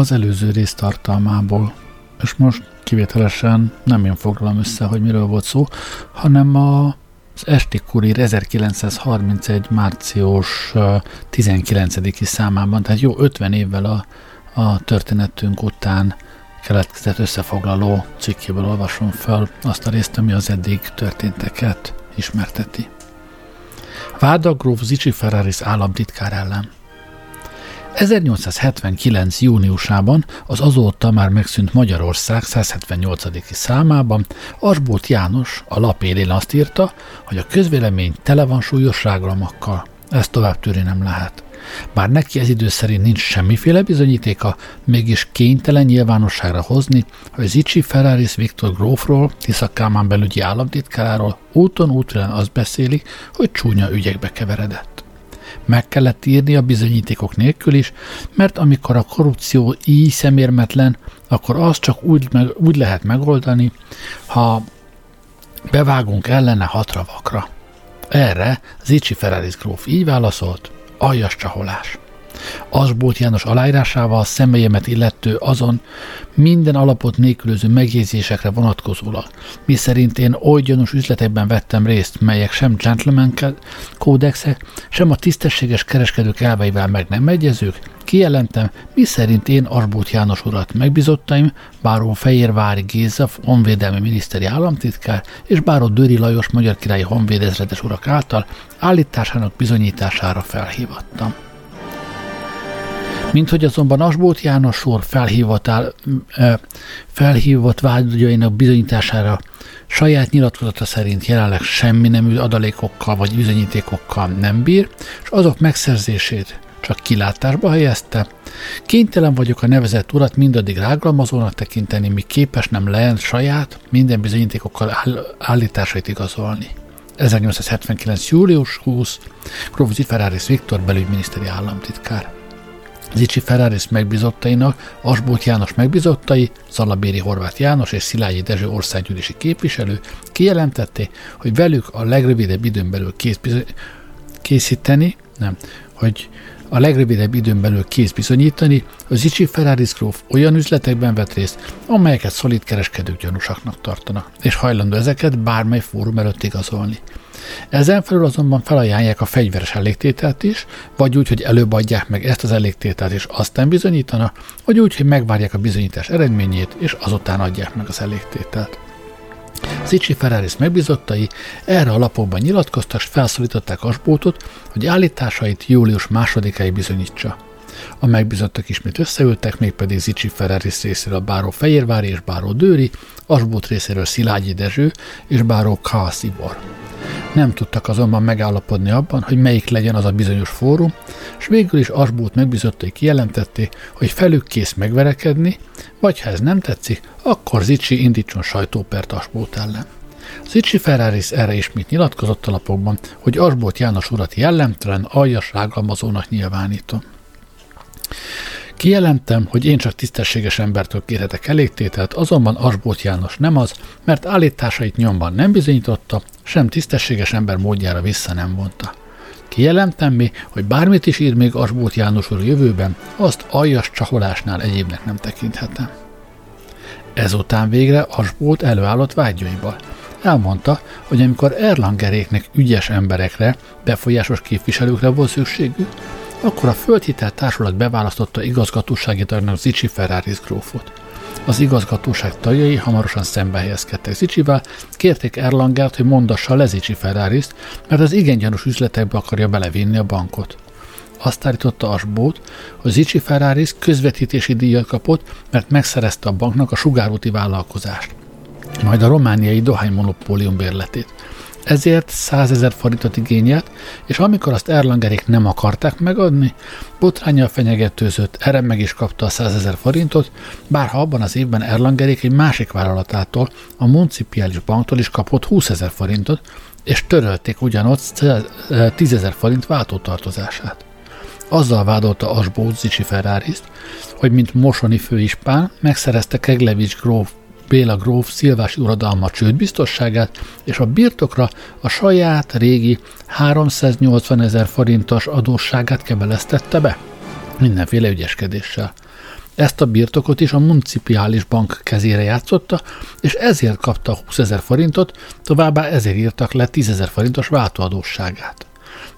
az előző rész tartalmából. És most kivételesen nem én foglalom össze, hogy miről volt szó, hanem az Esti Kurír 1931. március 19-i számában, tehát jó 50 évvel a történetünk után keletkezett összefoglaló cikkéből olvasom fel azt a részt, ami az eddig történteket ismerteti. Vádagróf Zichy Ferraris államtitkár ellen. 1879. júniusában az azóta már megszűnt Magyarország 178. számában Asbóth János a lap élén azt írta, hogy a közvélemény tele van súlyos rágalmakkal. Ezt tovább tűrni nem lehet. Bár neki ez idő szerint nincs semmiféle bizonyítéka, mégis kénytelen nyilvánosságra hozni, hogy Zichy Ferraris Viktor grófról, Tisza-Kálmán belügyi államtitkáráról úton útvilágon azt beszélik, hogy csúnya ügyekbe keveredett. Meg kellett írni a bizonyítékok nélkül is, mert amikor a korrupció így szemérmetlen, akkor azt csak úgy lehet megoldani, ha bevágunk ellene hatravakra. Erre Zichy Ferraris gróf így válaszolt: aljas csaholás. Asbóth János aláírásával személyemet illető azon minden alapot nélkülöző megjegyzésekre vonatkozólag, miszerint én oly gyanús üzletekben vettem részt, melyek sem gentleman kódexek, sem a tisztességes kereskedők elveivel meg nem egyezők, kijelentem, miszerint én Asbóth János urat megbizottaim, báró Fehérvári Géza honvédelmi miniszteri államtitkár és báró Döry Lajos magyar királyi honvédezredes urak által állításának bizonyítására felhívattam. Minthogy azonban Asbóth János sor felhívott vádjainak bizonyítására saját nyilatkozata szerint jelenleg semmi nemű adalékokkal vagy bizonyítékokkal nem bír, és azok megszerzését csak kilátásba helyezte, kénytelen vagyok a nevezett urat mindaddig rágalmazónak tekinteni, míg képes nem lehet saját minden bizonyítékokkal állításait igazolni. 1879. július 20. gróf Zichy Ferraris Viktor belügyminiszteri államtitkár. Zichy Ferraris megbizottainak Asbóth János megbizottai, Szalabéri Horváth János és Szilágyi Dezső országgyűlési képviselő kijelentették, hogy velük a legrövidebb időn belül kész bizonyítani, hogy Zichy Ferraris gróf olyan üzletekben vett részt, amelyeket szolid kereskedők gyanúsaknak tartanak, és hajlandó ezeket bármely fórum előtt igazolni. Ezen felül azonban felajánlják a fegyveres elégtételt is, vagy úgy, hogy előbb adják meg ezt az elégtételt és aztán bizonyítanak, vagy úgy, hogy megvárják a bizonyítás eredményét és azután adják meg az elégtételt. Zichy Ferraris megbizottai erre a lapokban nyilatkoztak, s felszólították Asbóthot, hogy állításait július 2-áig bizonyítsa. A megbizottak ismét összeültek, mégpedig Zichy Ferraris részéről báró Fehérvári és báró Döry, Asbóth részéről Szilágyi Dezső és báró Kász Tibor. Nem tudtak azonban megállapodni abban, hogy melyik legyen az a bizonyos fórum, és végül is Asbóth megbizottai kijelentették, hogy felük kész megverekedni, vagy ha ez nem tetszik, akkor Zichy indítson sajtópert Asbóth ellen. Zichy Ferraris erre ismét nyilatkozott a lapokban, hogy Asbóth János urat jellemtelen, aljas rágalmazónak nyilvánítom. Kijelentem, hogy én csak tisztességes embertől kérhetek elégtételt, azonban Asbóth János nem az, mert állításait nyomban nem bizonyította, sem tisztességes ember módjára vissza nem vonta. Kijelentem még, hogy bármit is ír még Asbóth János úr jövőben, azt aljas csaholásnál egyébnek nem tekinthetem. Ezután végre Asbóth előállott vágyaival. Elmondta, hogy amikor Erlangeréknek ügyes emberekre, befolyásos képviselőkre volt szükségük, akkor a Földhitel Társulat beválasztotta igazgatósági tagnak Zichy Ferraris grófot. Az igazgatóság tagjai hamarosan szembe helyezkedtek Zichyvel, kérték Erlangert, hogy mondassa le Zichy Ferrarist, mert az igen gyanús üzletekbe akarja belevinni a bankot. Azt állította Asbóth, hogy Zichy Ferraris közvetítési díjat kapott, mert megszerezte a banknak a sugárúti vállalkozást, majd a romániai dohánymonopólium bérletét. Ezért 100 000 forintot igényelt, és amikor azt Erlangerék nem akarták megadni, botránnyal fenyegetőzött, erre meg is kapta a 100 000 forintot, bárha abban az évben Erlangerék egy másik vállalatától, a Muncipiális Banktól is kapott 20 000 forintot, és törölték ugyanott 10 000 forint váltótartozását. Azzal vádolta Asbóth Zichy Ferrarist, hogy mint mosoni főispán megszerezte Keglevics gróf Béla gróf szilvási uradalma csődbiztosságát, és a birtokra a saját régi 380 000 forintos adósságát kebeleztette be, mindenféle ügyeskedéssel. Ezt a birtokot is a municipális bank kezére játszotta, és ezért kapta 20 000 forintot, továbbá ezért írtak le 10 000 forintos váltóadósságát.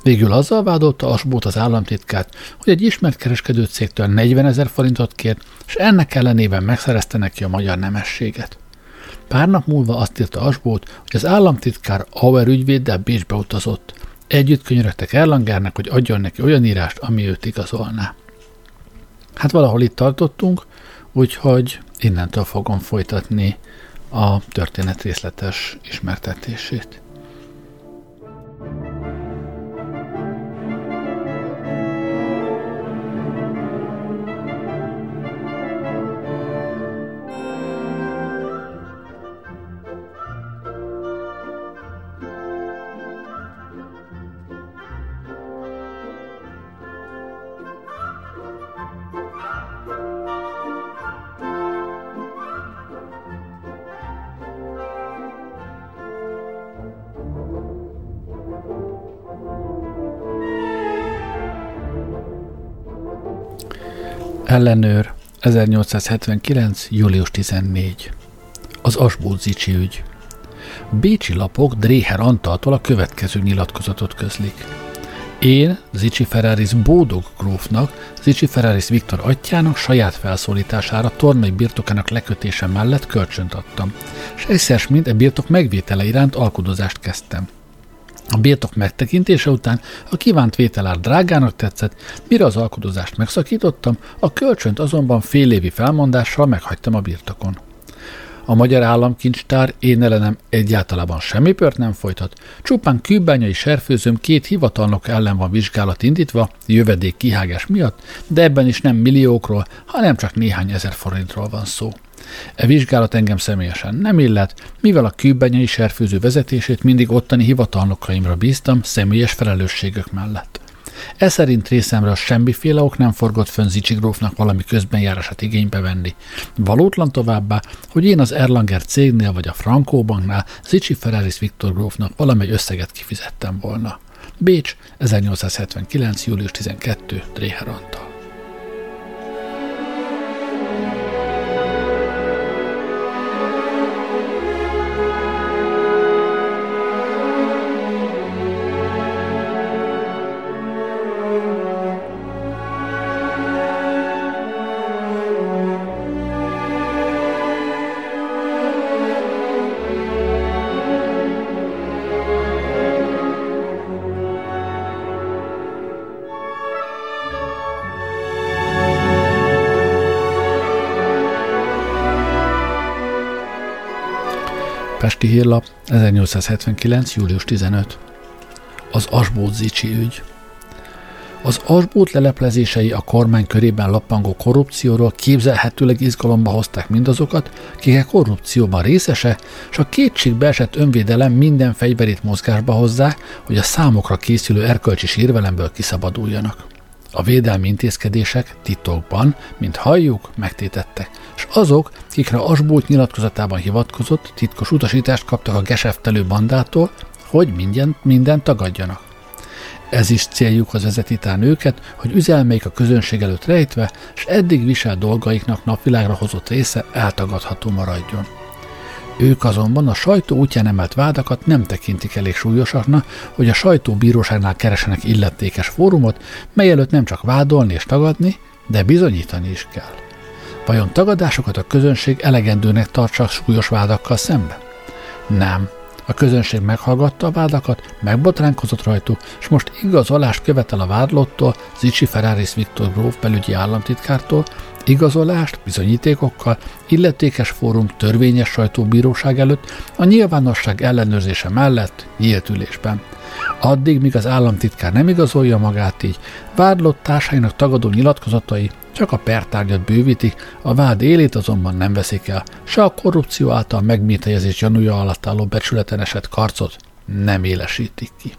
Végül azzal vádolta Asbót az államtitkát, hogy egy ismert kereskedő cégtől 40 000 forintot kért, és ennek ellenében megszerezte neki a magyar nemességet. Pár nap múlva azt írta Asbót, hogy az államtitkár Auer ügyvéddel Bécsbe utazott. Együtt könyörögtek Erlangernek, hogy adjon neki olyan írást, ami őt igazolná. Hát valahol itt tartottunk, úgyhogy innentől fogom folytatni a történet részletes ismertetését. Ellenőr, 1879. július 14. Az Asbót-Zichy ügy. Bécsi lapok Dréher Antaltól a következő nyilatkozatot közlik. Én, Zichy Ferraris Bódog grófnak, Zichy Ferraris Viktor atyjának saját felszólítására tornai birtokának lekötése mellett kölcsönt adtam, és egyszer mind a birtok megvétele iránt alkudozást kezdtem. A birtok megtekintése után a kívánt vételár drágának tetszett, mire az alkudozást megszakítottam, a kölcsönt azonban fél évi felmondással meghagytam a birtokon. A magyar államkincstár én ellenem egyáltalában semmi pört nem folytat, csupán kőbányai serfőzőm 2 hivatalnok ellen van vizsgálat indítva, jövedék kihágás miatt, de ebben is nem milliókról, hanem csak néhány ezer forintról van szó. E vizsgálat engem személyesen nem illet, mivel a kőbányai serfőző vezetését mindig ottani hivatalnokaimra bíztam személyes felelősségök mellett. E szerint részemről semmiféle ok nem forgott fönn Zichy grófnak valami közbenjárását igénybe venni. Valótlan továbbá, hogy én az Erlanger cégnél vagy a Frankó banknál Zichy Ferraris Viktor grófnak valamely összeget kifizettem volna. Bécs, 1879. július 12. Dréher Antal. Pesti Hírlap, 1879. július 15. Az Asbót-Zichy ügy. Az Asbót leleplezései a kormány körében lappangó korrupcióról képzelhetőleg izgalomba hozták mindazokat, kik a korrupcióban részese, s a kétségbe esett önvédelem minden fegyverét mozgásba hozzák, hogy a számokra készülő erkölcsi sírvelemből kiszabaduljanak. A védelmi intézkedések titokban, mint halljuk, megtétettek, és azok, kikre Asbót nyilatkozatában hivatkozott, titkos utasítást kaptak a geseftelő bandától, hogy mindent tagadjanak. Ez is céljukhoz vezetítán őket, hogy üzelmeik a közönség előtt rejtve, és eddig viselt dolgaiknak napvilágra hozott része eltagadható maradjon. Ők azonban a sajtó útján emelt vádakat nem tekintik elég súlyosaknak, hogy a sajtóbíróságnál keresenek illetékes fórumot, mely előtt nem csak vádolni és tagadni, de bizonyítani is kell. Vajon tagadásokat a közönség elegendőnek tartsa súlyos vádakkal szemben? Nem. A közönség meghallgatta a vádakat, megbotránkozott rajtuk, és most igazolást követel a vádlottól, Zichy Ferraris Viktor gróf belügyi államtitkártól, igazolást bizonyítékokkal, illetékes fórum törvényes sajtóbíróság előtt, a nyilvánosság ellenőrzése mellett nyílt ülésben. Addig, míg az államtitkár nem igazolja magát így, vádlott társainak tagadó nyilatkozatai csak a pertárgyat bővítik, a vád élét azonban nem veszik el, se a korrupció által megmételjezés gyanúja alatt álló becsületen esett karcot nem élesítik ki.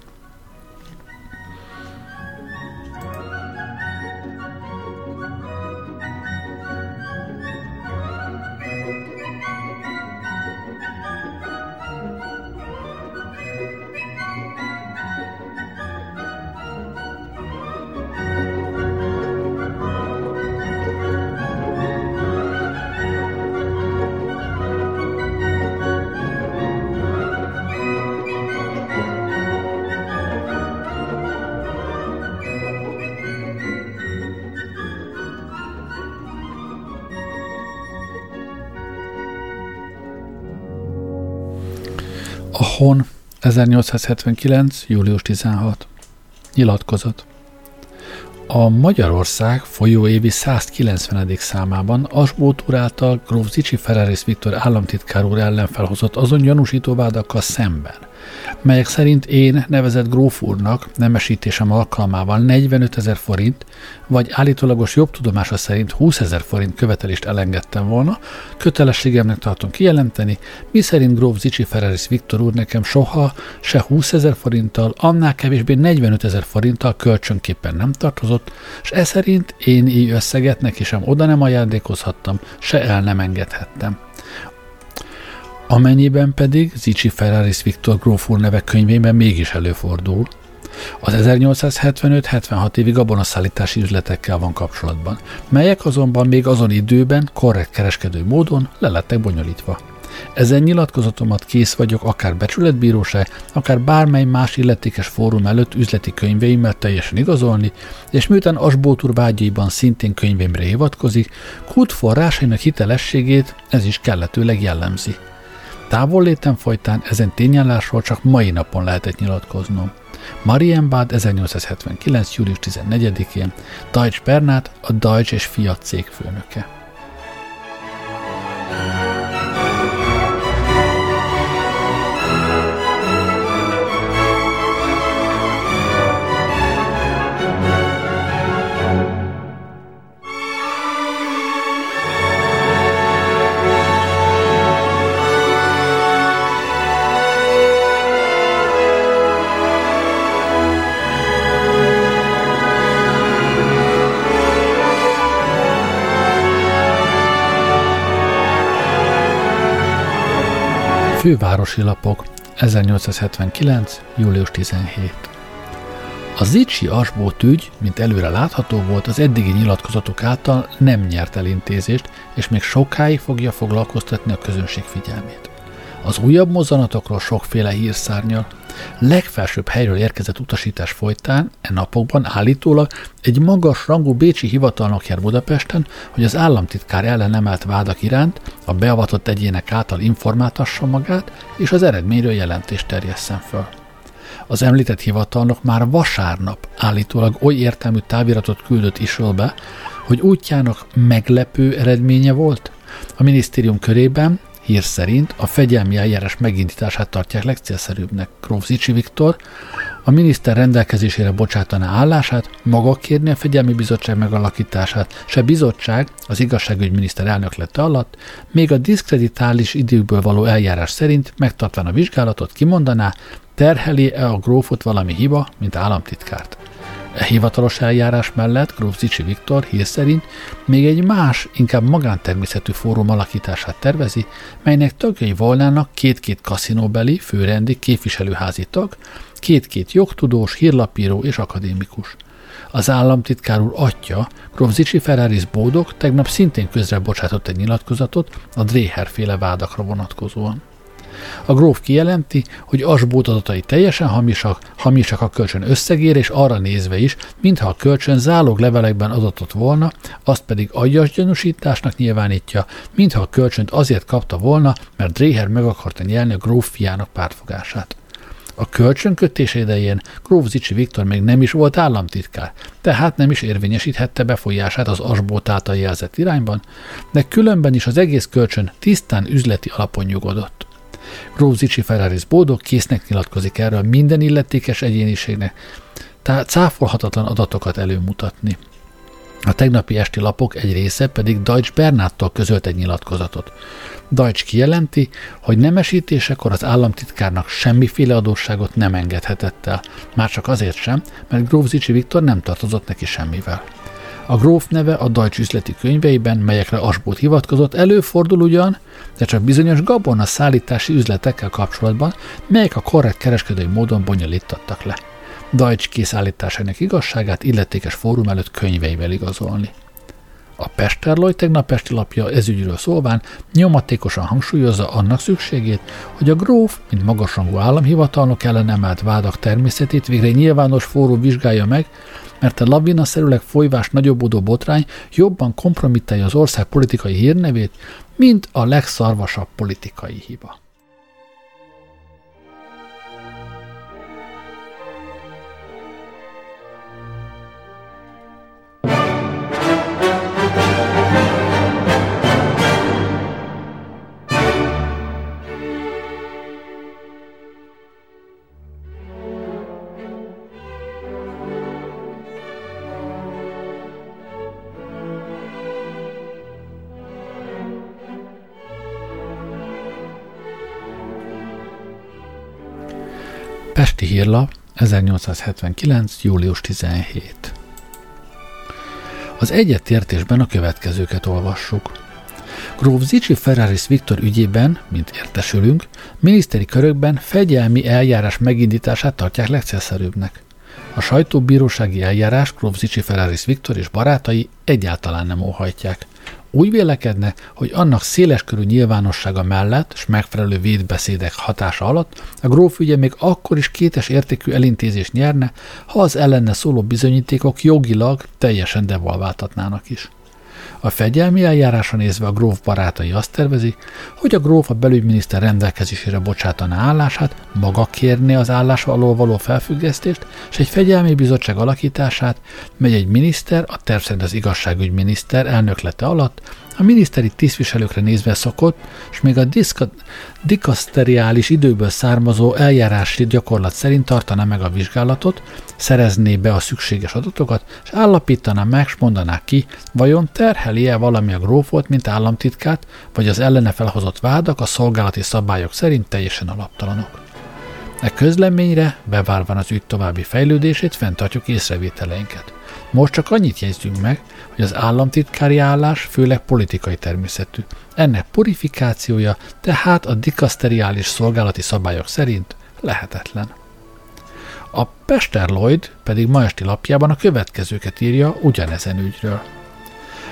A Hon, 1879. július 16. Nyilatkozat. A Magyarország folyóévi 190. számában Asbóth úr által gróf Zichy Ferraris Viktor államtitkár úr ellen felhozott azon gyanúsító vádakkal szemben, melyek szerint én nevezett gróf úrnak nemesítésem alkalmával 45 000 forint, vagy állítólagos jobb tudomása szerint 20 000 forint követelést elengedtem volna, kötelességemnek tartom kijelenteni, miszerint gróf Zichy Ferraris Viktor úr nekem soha se 20 000 forinttal, annál kevésbé 45 000 forinttal kölcsönképpen nem tartozott, s e szerint én így összeget neki sem oda nem ajándékozhattam, se el nem engedhettem. Amennyiben pedig Zichy Ferraris Viktor gróf úr neve könyvében mégis előfordul, az 1875-76 évi gabonaszállítási üzletekkel van kapcsolatban, melyek azonban még azon időben korrekt kereskedő módon le lettek bonyolítva. Ezen nyilatkozatomat kész vagyok akár becsületbíróság, akár bármely más illetékes fórum előtt üzleti könyveimmel teljesen igazolni, és miután Asbóth úr vágyaiban szintén könyvemre hivatkozik, Kút forrásainak hitelességét ez is kelletőleg jellemzi. Távollétem folytán ezen tényállásról csak mai napon lehetett nyilatkoznom. Marienbad, 1879. július 14-én, Deutsch Bernát, a Deutsch és Fiat cégfőnöke. Fővárosi lapok, 1879. július 17. A Zichy-Asbóth ügy, mint előre látható volt, az eddigi nyilatkozatok által nem nyert elintézést, és még sokáig fogja foglalkoztatni a közönség figyelmét. Az újabb mozzanatokról sokféle hírszárnyal, legfelsőbb helyről érkezett utasítás folytán e napokban állítólag egy magas rangú bécsi hivatalnok jár Budapesten, hogy az államtitkár ellen emelt vádak iránt a beavatott egyének által informáltassa magát, és az eredményről jelentést terjesszen föl. Az említett hivatalnok már vasárnap állítólag oly értelmű táviratot küldött Izsolbe, hogy útjának meglepő eredménye volt. A minisztérium körében hír szerint a fegyelmi eljárás megindítását tartják legcélszerűbbnek. Gróf Zichy Viktor a miniszter rendelkezésére bocsátaná állását, maga kérni a fegyelmi bizottság megalakítását, se bizottság az igazságügyminiszter elnöklete alatt, még a diszkreditális időkből való eljárás szerint megtartván a vizsgálatot kimondaná, terheli-e a grófot valami hiba, mint államtitkárt. E hivatalos eljárás mellett gróf Zichy Viktor hír szerint még egy más, inkább magántermészetű fórum alakítását tervezi, melynek tagjai volnának 2-2 kaszinóbeli, főrendi, képviselőházi tag, 2-2 jogtudós, hírlapíró és akadémikus. Az államtitkár úr atya, gróf Zichy Ferraris Bódog tegnap szintén közrebocsátott egy nyilatkozatot a Dréher-féle vádakra vonatkozóan. A gróf kijelenti, hogy Asbóth adatai teljesen hamisak a kölcsön összegére, és arra nézve is, mintha a kölcsön záloglevelekben adatott volna, azt pedig aljas gyanúsításnak nyilvánítja, mintha a kölcsönt azért kapta volna, mert Dréher meg akarta nyelni a gróf fiának pártfogását. A kölcsönkötés idején gróf Zichy Viktor még nem is volt államtitkár, tehát nem is érvényesíthette befolyását az Asbóth által jelzett irányban, de különben is az egész kölcsön tisztán üzleti alapon nyugodott. Gróf Zichy Ferraris Bódog késznek nyilatkozik erről minden illetékes egyéniségnek, tehát cáfolhatatlan adatokat előmutatni. A tegnapi esti lapok egy része pedig Deutsch Bernáttól közölt egy nyilatkozatot. Deutsch kijelenti, hogy nemesítésekor az államtitkárnak semmiféle adósságot nem engedhetett el, már csak azért sem, mert gróf Zichy Viktor nem tartozott neki semmivel. A gróf neve a Deutsch üzleti könyveiben, melyekre Asbóth hivatkozott, előfordul ugyan, de csak bizonyos gabonaszállítási üzletekkel kapcsolatban, melyek a korrekt kereskedői módon bonyolítottak le. Deutsch készállításainak igazságát illetékes fórum előtt könyveivel igazolni. A Pesterloy tegnap esti lapja ezügyről szólván nyomatékosan hangsúlyozza annak szükségét, hogy a gróf, mint magasrangú államhivatalnok ellen emelt vádak természetét végre nyilvános fórum vizsgálja meg, mert a lavinaszerűleg folyvás nagyobbodó botrány jobban kompromittálja az ország politikai hírnevét, mint a legszarvasabb politikai hiba. Esti hírlap, 1879. július 17. Az egyetértésben a következőket olvassuk. Grófzichy Ferraris Viktor ügyében, mint értesülünk, miniszteri körökben fegyelmi eljárás megindítását tartják legcélszerűbbnek. A sajtóbírósági eljárás Grófzichy Ferraris Viktor és barátai egyáltalán nem óhajtják. Úgy vélekednek, hogy annak széleskörű nyilvánossága mellett és megfelelő védbeszédek hatása alatt a gróf ügye még akkor is kétes értékű elintézést nyerne, ha az ellene szóló bizonyítékok jogilag teljesen devalváltatnának is. A fegyelmi eljárásra nézve a gróf barátai azt tervezik, hogy a gróf a belügyminiszter rendelkezésére bocsátaná állását, maga kérné az állás alól való felfüggesztést, és egy fegyelmi bizottság alakítását, mely egy miniszter, a terv szerint az igazságügyminiszter elnöklete alatt, a miniszteri tisztviselőkre nézve szokott, és még a dikaszteriális időből származó eljárási gyakorlat szerint tartaná meg a vizsgálatot, szerezné be a szükséges adatokat, és állapítaná meg, s mondaná ki, vajon terheli-e valami a grófot, mint államtitkát, vagy az ellene felhozott vádak a szolgálati szabályok szerint teljesen alaptalanok. E közleményre, bevárván az ügy további fejlődését, fenntartjuk észrevételeinket. Most csak annyit jegyzünk meg, hogy az államtitkári állás főleg politikai természetű. Ennek purifikációja tehát a dikaszteriális szolgálati szabályok szerint lehetetlen. A Pester Lloyd pedig ma esti lapjában a következőket írja ugyanezen ügyről.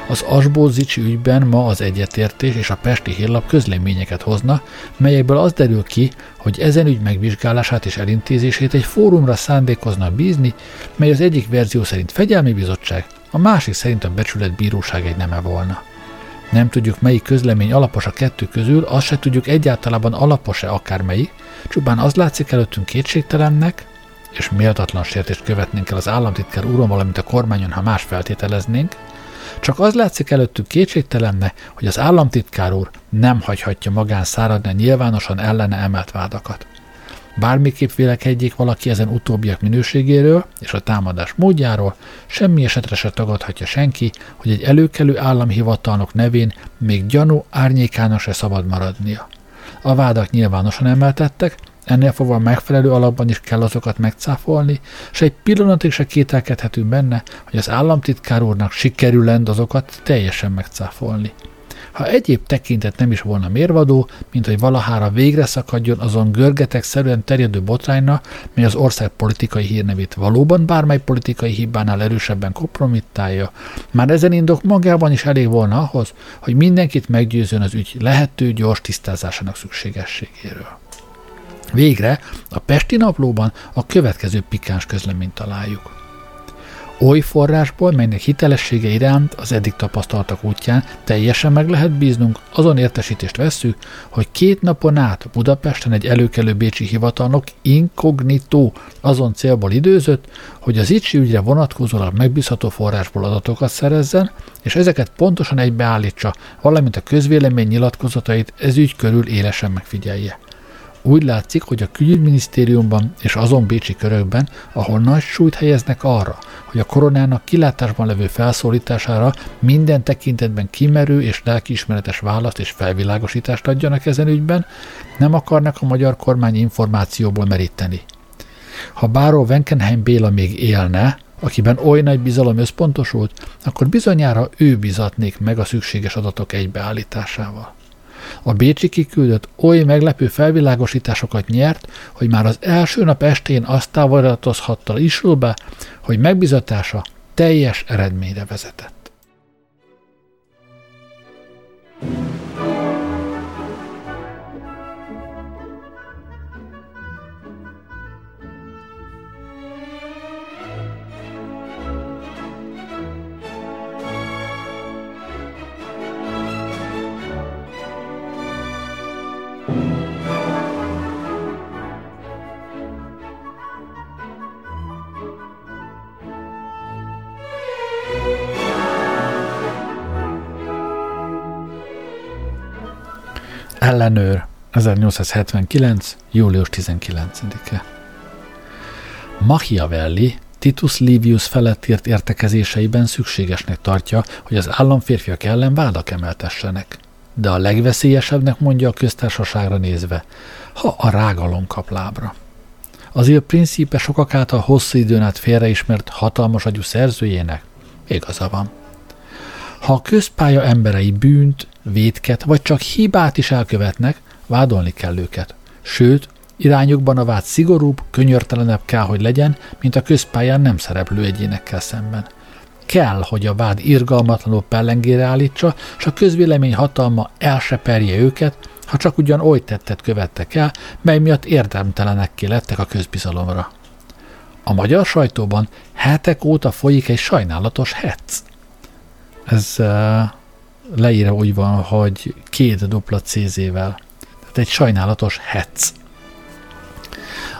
Az Asbó-Zichy ügyben ma az Egyetértés és a Pesti Hírlap közleményeket hozna, melyekből az derül ki, hogy ezen ügy megvizsgálását és elintézését egy fórumra szándékozna bízni, mely az egyik verzió szerint fegyelmi bizottság, a másik szerint a becsületbíróság egy neme volna. Nem tudjuk, melyik közlemény alapos a kettő közül, azt se tudjuk egyáltalában alapos-e akármelyik, csupán az látszik előttünk kétségtelennek, és méltatlan sértést követnénk el az államtitkár úron, valamint a kormányon, ha más feltételeznénk, csak az látszik előttük kétségtelenne, hogy az államtitkár úr nem hagyhatja magán száradni a nyilvánosan ellene emelt vádakat. Bármiképp vélekedjék valaki ezen utóbbiak minőségéről és a támadás módjáról, semmi esetre se tagadhatja senki, hogy egy előkelő államhivatalnok nevén még gyanú árnyékának se szabad maradnia. A vádak nyilvánosan emeltettek, ennél fogva megfelelő alapban is kell azokat megcáfolni, s egy pillanatig se kételkedhetünk benne, hogy az államtitkár úrnak sikerülend azokat teljesen megcáfolni. Ha egyéb tekintet nem is volna mérvadó, mint hogy valahára végre szakadjon azon görgetegszerűen terjedő botrányra, mely az ország politikai hírnevét valóban bármely politikai hibánál erősebben kompromittálja, már ezen indok magában is elég volna ahhoz, hogy mindenkit meggyőzön az ügy lehető gyors tisztázásának szükségességéről. Végre a Pesti Naplóban a következő pikáns közleményt találjuk. Oly forrásból, melynek hitelessége iránt az eddig tapasztaltak útján teljesen meg lehet bíznunk, azon értesítést vesszük, hogy 2 napon át Budapesten egy előkelő bécsi hivatalnok inkognitó azon célból időzött, hogy az Zichy ügyre vonatkozólag megbízható forrásból adatokat szerezzen, és ezeket pontosan egybeállítsa, valamint a közvélemény nyilatkozatait ez ügy körül élesen megfigyelje. Úgy látszik, hogy a külügyminisztériumban és azon bécsi körökben, ahol nagy súlyt helyeznek arra, hogy a koronának kilátásban levő felszólítására minden tekintetben kimerő és lelkiismeretes választ és felvilágosítást adjanak ezen ügyben, nem akarnak a magyar kormány információból meríteni. Ha báró Wenkenheim Béla még élne, akiben oly nagy bizalom összpontosult, akkor bizonyára ő bizatnék meg a szükséges adatok egybeállításával. A bécsi kiküldött oly meglepő felvilágosításokat nyert, hogy már az első nap estén azt távolatozhatta isről be, hogy megbizatása teljes eredményre vezetett. Ellenőr, 1879. július 19-e. Machiavelli Titus Livius felett írt értekezéseiben szükségesnek tartja, hogy az államférfiak ellen vádak emeltessenek. De a legveszélyesebbnek mondja a köztársaságra nézve, ha a rágalom kap lábra. az Il Principe sokak által hosszú időn át félreismert hatalmas agyú szerzőjének igaza van. Ha a közpálya emberei bűnt, vétket vagy csak hibát is elkövetnek, vádolni kell őket. Sőt, irányukban a vád szigorúbb, könyörtelenebb kell, hogy legyen, mint a közpályán nem szereplő egyénekkel szemben. Kell, hogy a vád irgalmatlanul pellengére állítsa, és a közvélemény hatalma elseperje őket, ha csak ugyan oly tettet követtek el, mely miatt érdemtelenekké lettek a közbizalomra. A magyar sajtóban hetek óta folyik egy sajnálatos hecc. Ez leírva úgy van, hogy 2CZ-vel. Tehát egy sajnálatos hecc.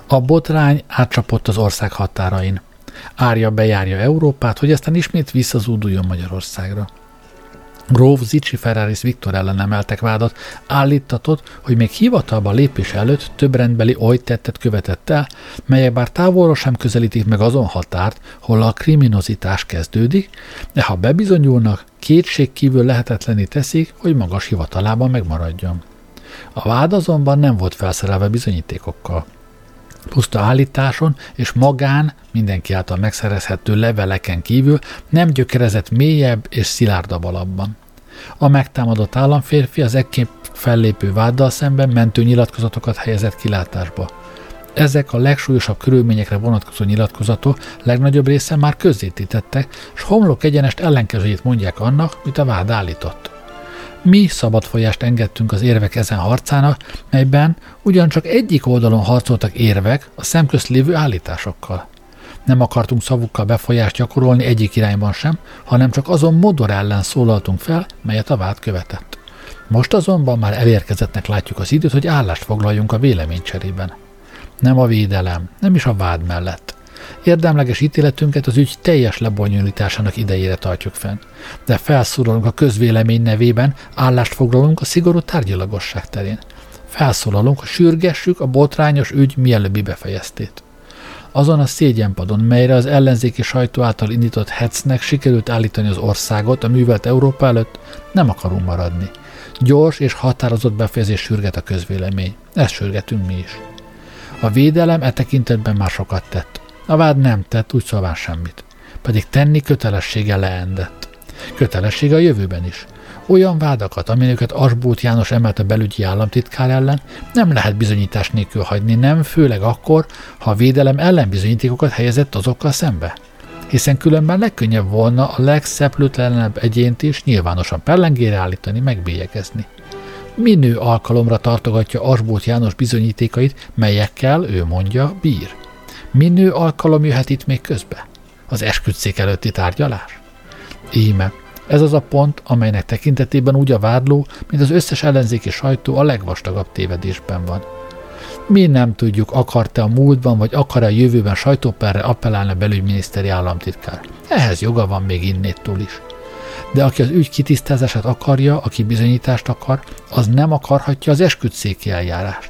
A botrány átcsapott az ország határain. Árja bejárja Európát, hogy aztán ismét visszazúduljon Magyarországra. Gróf Zichy Ferraris Viktor ellen emeltek vádat, állíttatott, hogy még hivatalba lépés előtt több rendbeli oly tettet követett el, melyek bár távolról sem közelítik meg azon határt, hol a kriminozitás kezdődik, de ha bebizonyulnak, kétségkívül lehetetlené teszik, hogy magas hivatalában megmaradjon. A vád azonban nem volt felszerelve bizonyítékokkal. Puszta állításon és magán, mindenki által megszerezhető leveleken kívül nem gyökerezett mélyebb és szilárdabb alapban. A megtámadott államférfi az ekképp fellépő váddal szemben mentő nyilatkozatokat helyezett kilátásba. Ezek a legsúlyosabb körülményekre vonatkozó nyilatkozatok legnagyobb része már közzététettek, s homlok egyenest ellenkezőjét mondják annak, mit a vád állított. Mi szabad folyást engedtünk az érvek ezen harcának, melyben ugyancsak egyik oldalon harcoltak érvek a szemközt lévő állításokkal. Nem akartunk szavukkal befolyást gyakorolni egyik irányban sem, hanem csak azon modor ellen szólaltunk fel, melyet a vád követett. Most azonban már elérkezettnek látjuk az időt, hogy állást foglaljunk a véleménycserében. Nem a védelem, nem is a vád mellett. Érdemleges ítéletünket az ügy teljes lebonyolításának idejére tartjuk fenn, de felszólalunk a közvélemény nevében, állást foglalunk a szigorú tárgyilagosság terén. Felszólalunk, hogy sürgessük a botrányos ügy mielőbbi befejeztét. Azon a szégyenpadon, melyre az ellenzéki sajtó által indított hetznek sikerült állítani az országot a művelt Európa előtt, nem akarunk maradni. Gyors és határozott befejezés sürget a közvélemény. Ezt sürgetünk mi is. A védelem e tekintetben már sokat tett. A vád nem tett úgy szóval semmit, pedig tenni kötelessége leendett. Kötelessége a jövőben is. Olyan vádakat, amelyeket Asbóth János emelt a belügyi államtitkár ellen, nem lehet bizonyítás nélkül hagyni, nem főleg akkor, ha a védelem ellen bizonyítékokat helyezett azokkal szembe. Hiszen különben legkönnyebb volna a legszeplőtlenebb egyént is nyilvánosan pellengére állítani, megbélyegezni. Minő alkalomra tartogatja Asbóth János bizonyítékait, melyekkel, ő mondja, bír. Minő alkalom jöhet itt még közbe? Az esküdtszék előtti tárgyalás? Íme, ez az a pont, amelynek tekintetében úgy a vádló, mint az összes ellenzéki sajtó a legvastagabb tévedésben van. Mi nem tudjuk, akart-e a múltban, vagy akar-e a jövőben sajtóperre appellálni a belügyminiszteri államtitkár. Ehhez joga van még innéttől is. De aki az ügy kitisztázását akarja, aki bizonyítást akar, az nem akarhatja az esküdtszéki eljárást.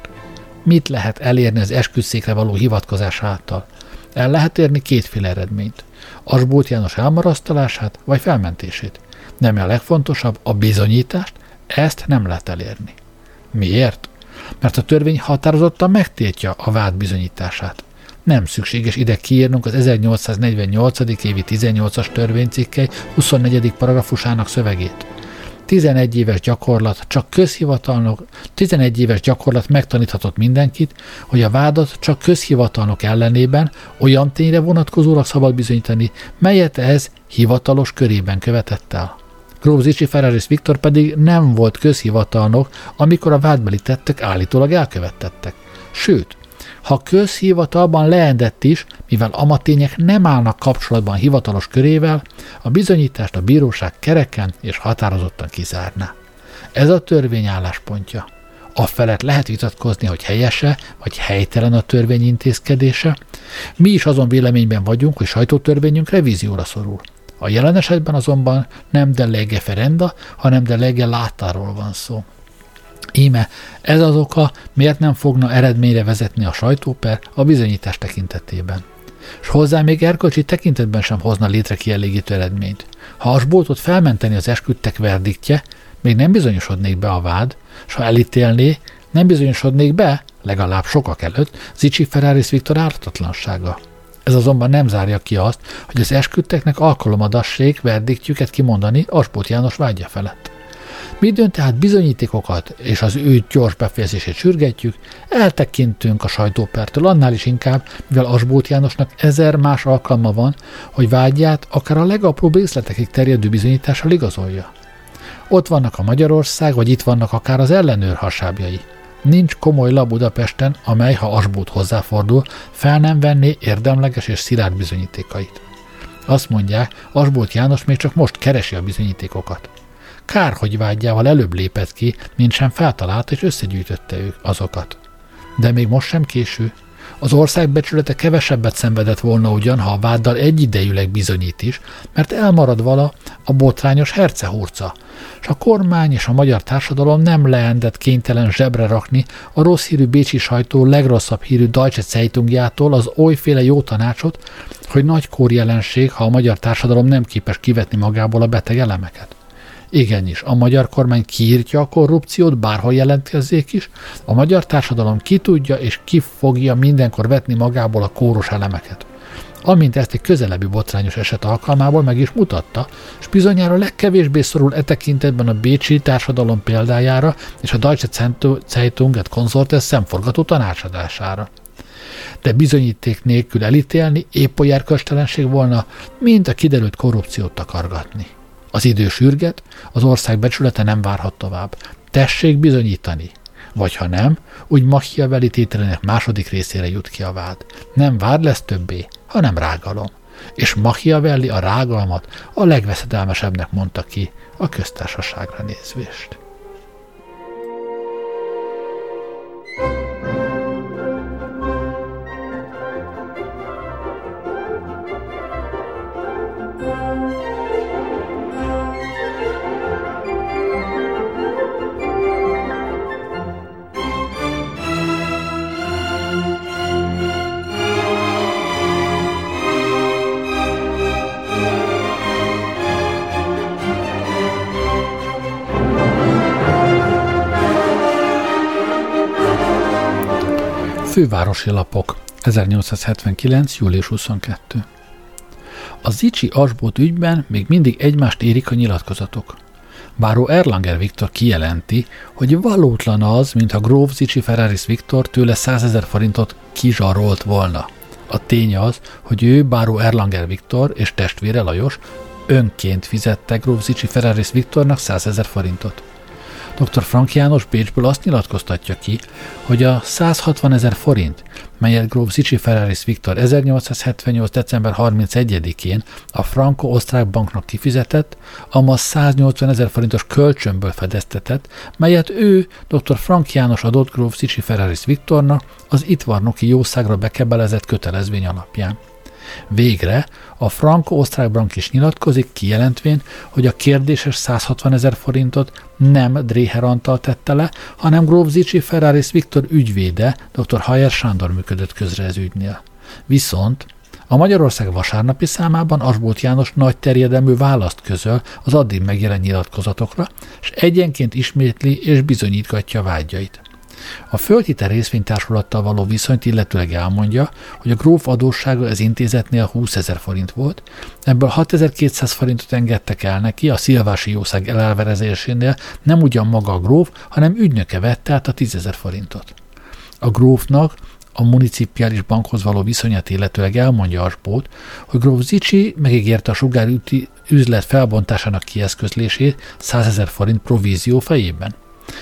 Mit lehet elérni az esküdtszékre való hivatkozás által? El lehet érni kétféle eredményt. Asbóth János elmarasztalását vagy felmentését. Nem a legfontosabb, a bizonyítást, ezt nem lehet elérni. Miért? Mert a törvény határozottan megtiltja a vád bizonyítását. Nem szükséges ide kiírnunk az 1848. évi 18-as törvénycikkely 24. paragrafusának szövegét. 11 éves gyakorlat megtaníthatott mindenkit, hogy a vádat csak közhivatalnok ellenében olyan tényre vonatkozólag szabad bizonyítani, melyet ez hivatalos körében követett el. Gróf Zichy Ferraris Viktor pedig nem volt közhivatalnok, amikor a vádbeli tettek állítólag elkövettettek. Sőt, ha közhivatalban leendett is, mivel ama tények nem állnak kapcsolatban hivatalos körével, a bizonyítást a bíróság kereken és határozottan kizárná. Ez a törvény álláspontja. Afelett lehet vitatkozni, hogy helyese vagy helytelen a törvény intézkedése. Mi is azon véleményben vagyunk, hogy sajtótörvényünk revízióra szorul. A jelen esetben azonban nem de lege ferenda, hanem de lege látáról van szó. Íme, ez az oka, miért nem fogna eredményre vezetni a sajtóper a bizonyítás tekintetében. S hozzá még erkölcsi tekintetben sem hozna létre kielégítő eredményt. Ha Asbóthot felmenteni az esküdtek verdiktje, még nem bizonyosodnék be a vád, s ha elítélné, nem bizonyosodnék be, legalább sokak előtt Zichy Ferraris Viktor ártatlansága. Ez azonban nem zárja ki azt, hogy az esküdteknek alkalomadassék verdiktjüket kimondani Asbóth János vágya felett. Midőn tehát bizonyítékokat és az ügy gyors befejezését sürgetjük, eltekintünk a sajtópertől annál is inkább, mivel Asbóth Jánosnak 1000 más alkalma van, hogy vágyját akár a legapróbb részletekig terjedő bizonyítással igazolja. Ott vannak a Magyarország, vagy itt vannak akár az ellenőr hasábjai. Nincs komoly lap Budapesten, amely, ha Asbóth hozzáfordul, fel nem venné érdemleges és szilárd bizonyítékait. Azt mondják, Asbóth János még csak most keresi a bizonyítékokat. Kár, hogy vágyjával előbb lépett ki, mint sem feltalálta és összegyűjtötte ők azokat. De még most sem késő. Az ország becsülete kevesebbet szenvedett volna ugyan, ha a váddal egyidejűleg bizonyít is, mert elmarad vala a botrányos hercehurca, és a kormány és a magyar társadalom nem leendett kénytelen zsebre rakni a rossz hírű bécsi sajtó legrosszabb hírű Deutsche Zeitungjától az olyféle jó tanácsot, hogy nagykor jelenség, ha a magyar társadalom nem képes kivetni magából a beteg elemeket. Igenis, a magyar kormány kiírtja a korrupciót, bárhol jelentkezzék is, a magyar társadalom ki tudja és ki fogja mindenkor vetni magából a kóros elemeket. Amint ezt egy közelebbi botrányos eset alkalmából meg is mutatta, és bizonyára legkevésbé szorul e tekintetben a bécsi társadalom példájára és a Deutsche Zeitung et Konsortes szemforgató tanácsadására. De bizonyíték nélkül elítélni épp olyan erkölcstelenség volna, mint a kiderült korrupciót takargatni. Az idő sürget, az ország becsülete nem várhat tovább. Tessék bizonyítani. Vagy ha nem, úgy Machiavelli tételének második részére jut ki a vád. Nem vád lesz többé, hanem rágalom. És Machiavelli a rágalmat a legveszedelmesebbnek mondta ki a köztársaságra nézvést. Fővárosi lapok, 1879. július 22. A Zichy-Asbóth ügyben még mindig egymást érik a nyilatkozatok. Báró Erlanger Viktor kijelenti, hogy valótlan az, mintha gróf Zichy Ferraris Viktor tőle 100 000 forintot kizsarolt volna. A tény az, hogy ő, báró Erlanger Viktor és testvére Lajos önként fizette gróf Zichy Ferraris Viktornak 100 000 forintot. Dr. Frank János Bécsből azt nyilatkoztatja ki, hogy a 160 000 forint, melyet gróf Zichy Ferraris Viktor 1878. december 31-én a franco-osztrák banknak kifizetett, amaz 180 000 forintos kölcsönből fedeztetett, melyet ő, dr. Frank János adott gróf Zichy Ferraris Viktornak az ittvarnoki jószágra bekebelezett kötelezvény alapján. Végre a franco-osztrák bank is nyilatkozik, kijelentvén, hogy a kérdéses 160 000 forintot nem Dréher Antal tette le, hanem gróf Zichy Ferraris Viktor ügyvéde, dr. Hajer Sándor működött közre az ügynél. Viszont a Magyarország vasárnapi számában Asbóth János nagy terjedelmű választ közöl az addig megjelen nyilatkozatokra, és egyenként ismétli és bizonyítgatja vágyait. A Földhitel részvénytársulattal való viszonyt illetőleg elmondja, hogy a gróf adóssága az intézetnél 20 000 forint volt, ebből 6200 forintot engedtek el neki a szilvási jószág elelverezésénél, nem ugyan maga a gróf, hanem ügynöke vette át a 10 000 forintot. A grófnak a municipiális bankhoz való viszonyát illetőleg elmondja Asbóth, hogy gróf Zichy megígérte a sugárüti üzlet felbontásának kieszközlését 100 000 forint provízió fejében.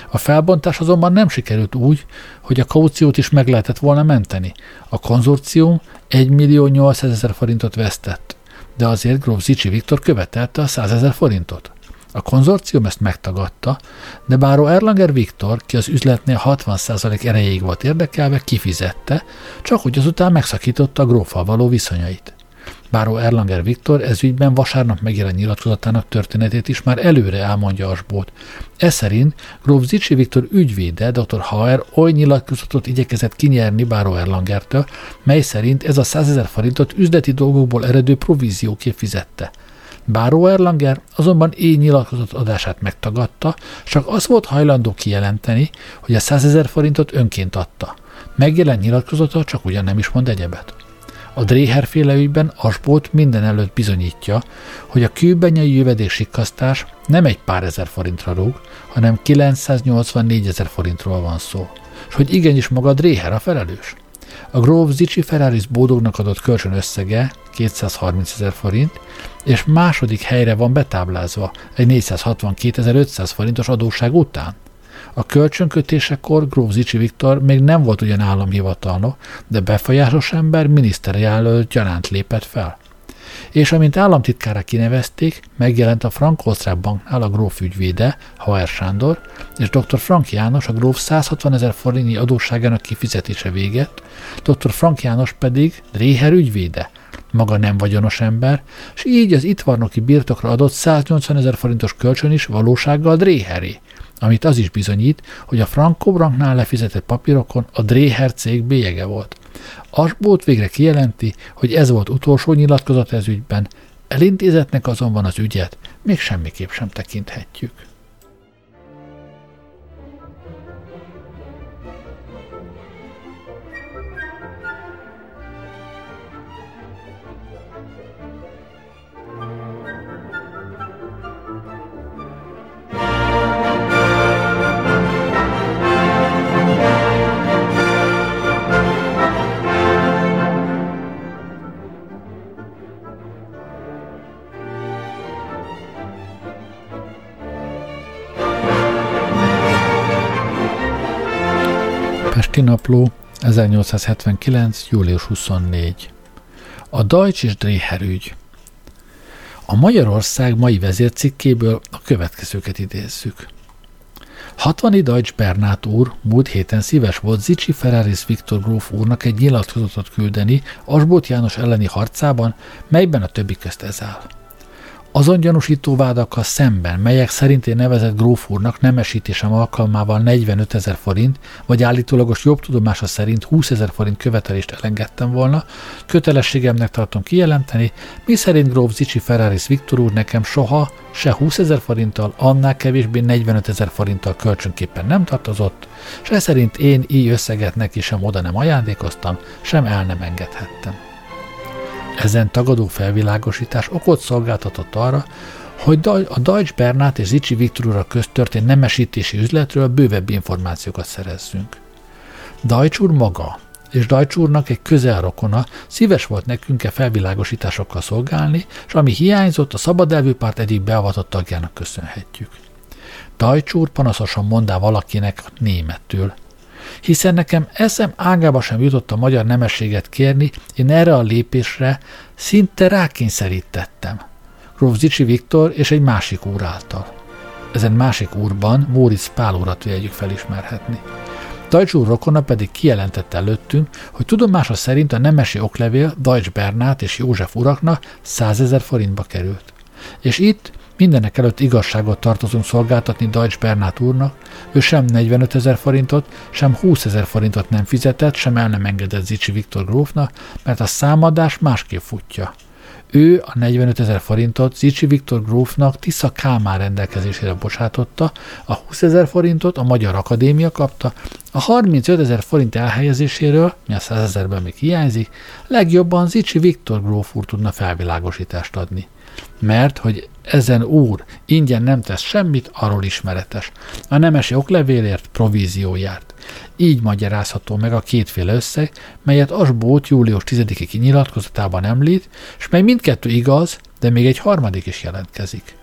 A felbontás azonban nem sikerült úgy, hogy a kauciót is meg lehetett volna menteni. A konzorcium 1 800 000 forintot vesztett, de azért gróf Zichy Viktor követelte a 100 000 forintot. A konzorcium ezt megtagadta, de báró Erlanger Viktor, ki az üzletnél 60% erejéig volt érdekelve, kifizette, csak hogy azután megszakította a gróffal való viszonyait. Báró Erlanger Viktor ez ügyben vasárnap megjelent nyilatkozatának történetét is már előre elmondja Asbóth. Eszerint gróf Zichy Viktor ügyvéde, dr. Hajer oly nyilatkozatot igyekezett kinyerni báró Erlangertől, mely szerint ez a 100 000 forintot üzleti dolgokból eredő provízióként fizette. Báró Erlanger azonban így nyilatkozat adását megtagadta, csak az volt hajlandó kijelenteni, hogy a 100 000 forintot önként adta. Megjelent nyilatkozata csak ugyan nem is mond egyebet. A Dréher-féle ügyben Asbolt minden előtt bizonyítja, hogy a kőbenyai jövedéksikasztás nem egy pár ezer forintra rúg, hanem 984 000 forintról van szó, és hogy igenis maga a Dréher a felelős. A Gróf Zichy Ferraris Bódognak adott kölcsön összege 230 000 forint, és második helyre van betáblázva egy 462 500 forintos adósság után. A kölcsönkötésekor Gróf Zichy Viktor még nem volt ugyan államhivatalnok, de befolyásos ember miniszterjelölt gyanánt lépett fel. És amint államtitkára kinevezték, megjelent a Frank-Osztrák Banknál a gróf ügyvéde, H.R. Sándor, és dr. Frank János a gróf 160 000 forintnyi adósságának kifizetése végett, dr. Frank János pedig Dréher ügyvéde, maga nem vagyonos ember, és így az ittvarnoki birtokra adott 180 000 forintos kölcsön is valósággal Dréheré, amit az is bizonyít, hogy a Franco Banknál lefizetett papírokon a Dréher cég bélyege volt. Asbolt végre kijelenti, hogy ez volt utolsó nyilatkozat ez ügyben, elintézetnek azonban az ügyet még semmiképp sem tekinthetjük. Pesti Napló, 1879. július 24. A Deutsch és Dréher ügy. A Magyarország mai vezércikkéből a következőket idézzük. 60. Deutsch Bernát úr múlt héten szíves volt Zichy Ferraris Viktor gróf úrnak egy nyilatkozatot küldeni Asbolt János elleni harcában, melyben a többi közt ez áll. Azon gyanúsító vádakkal szemben, melyek szerintén nevezett gróf úrnak nemesítésem alkalmával 45 000 forint, vagy állítólagos jobb tudomása szerint 20 000 forint követelést elengedtem volna, kötelességemnek tartom kijelenteni, miszerint gróf Zichy Ferraris Viktor úr nekem soha se 20 000 forinttal, annál kevésbé 45 000 forinttal kölcsönképpen nem tartozott, és e szerint én így összeget neki sem oda nem ajándékoztam, sem el nem engedhettem. Ezen tagadó felvilágosítás okot szolgáltatott arra, hogy a Deutsch Bernát és Zichy Viktor ura köztörtént nemesítési üzletről bővebb információkat szerezzünk. Deutsch úr maga és Deutsch úrnak egy közelrokona szíves volt nekünk felvilágosításokkal szolgálni, és ami hiányzott, a szabadelvű párt egyik beavatott tagjának köszönhetjük. Deutsch úr panaszosan mondá valakinek németül, hiszen nekem eszem ágába sem jutott a magyar nemességet kérni, én erre a lépésre szinte rákényszerítettem. Gróf Zichy Viktor és egy másik úr által. Ezen másik úrban Móricz Pál urat véljük felismerhetni. Deutsch úr rokona pedig kijelentett előttünk, hogy tudomása szerint a nemesi oklevél Deutsch Bernát és József uraknak 100 000 forintba került. És itt mindenek előtt igazságot tartozunk szolgáltatni Deutsch Bernát úrnak, ő sem 45 000 forintot, sem 20 000 forintot nem fizetett, sem el nem engedett Zichy Viktor grófnak, mert a számadás másképp futja. Ő a 45 000 forintot Zichy Viktor grófnak Tisza Kálmán rendelkezésére bocsátotta, a 20 000 forintot a Magyar Akadémia kapta, a 35 000 forint elhelyezéséről, mi a 100 000-ben még hiányzik, legjobban Zichy Viktor gróf úr tudna felvilágosítást adni. Mert hogy ezen úr ingyen nem tesz semmit, arról ismeretes. A nemesi oklevélért provízió járt. Így magyarázható meg a kétféle összeg, melyet Asbolt július 10-i nyilatkozatában említ, és mely mindkettő igaz, de még egy harmadik is jelentkezik.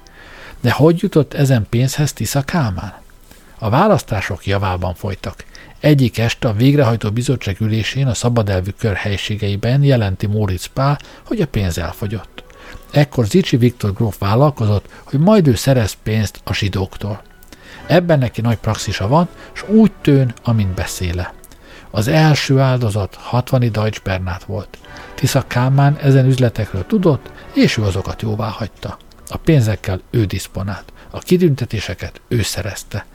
De hogy jutott ezen pénzhez Tisza Kálmán? A választások javában folytak. Egyik este a végrehajtó bizottság ülésén a szabadelvű kör helységeiben jelenti Móricz Pál, hogy a pénz elfogyott. Ekkor Zichy Viktor gróf vállalkozott, hogy majd ő szerez pénzt a zsidóktól. Ebben neki nagy praxisa van, s úgy tűn, amint beszéle. Az első áldozat 60. Deutsch Bernát volt. Tisza Kálmán ezen üzletekről tudott, és ő azokat jóvá hagyta. A pénzekkel ő diszponált, a kitüntetéseket ő szerezte.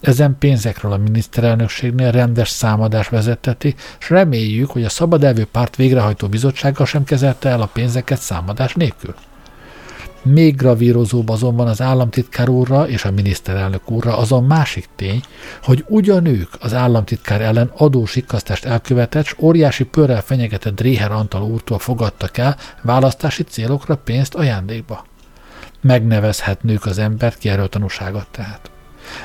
Ezen pénzekről a miniszterelnökségnél rendes számadás vezetteti, és reméljük, hogy a szabadelvű párt végrehajtó bizottsága sem kezelte el a pénzeket számadás nélkül. Még gravírozóbb azonban az államtitkár úrra és a miniszterelnök úrra az a másik tény, hogy ugyan ők az államtitkár ellen adósikkasztást elkövetett, s óriási pörrel fenyegetett Dréher Antal úrtól fogadtak el választási célokra pénzt ajándékba. Megnevezhetnők az embert, ki erről tanúságot tehet.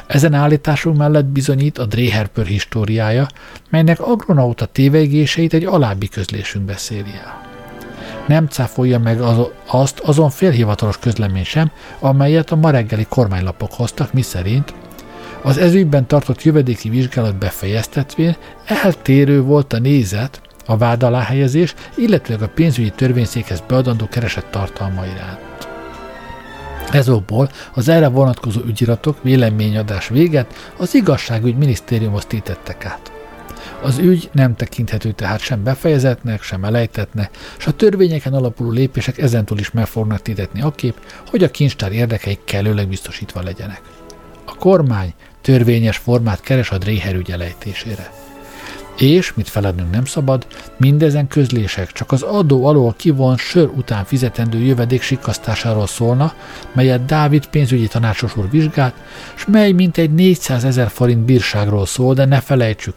Ezen állításunk mellett bizonyít a Dréher-pör históriája, melynek agronauta tévegéseit egy alábbi közlésünk beszéli el. Nem cáfolja meg azt azon félhivatalos közlemény sem, amelyet a ma reggeli kormánylapok hoztak, miszerint az ezügyben tartott jövedéki vizsgálat befejeztetvén eltérő volt a nézet, a vád alá helyezés, illetőleg a pénzügyi törvényszékhez beadandó keresett tartalma iránt. Ezokból az erre vonatkozó ügyiratok véleményadás véget az igazságügy minisztériumhoz tétettek át. Az ügy nem tekinthető tehát sem befejezetnek, sem elejtetnek, s a törvényeken alapuló lépések ezentúl is meg fognak tétetni akképp, hogy a kincstár érdekeik kellőleg biztosítva legyenek. A kormány törvényes formát keres a Dréher ügy elejtésére. És, mit felednünk nem szabad, mindezen közlések csak az adó alól kivont sör után fizetendő jövedék sikkasztásáról szólna, melyet Dávid pénzügyi tanácsos úr vizsgált, s mely mintegy 400 000 forint bírságról szól, de ne felejtsük,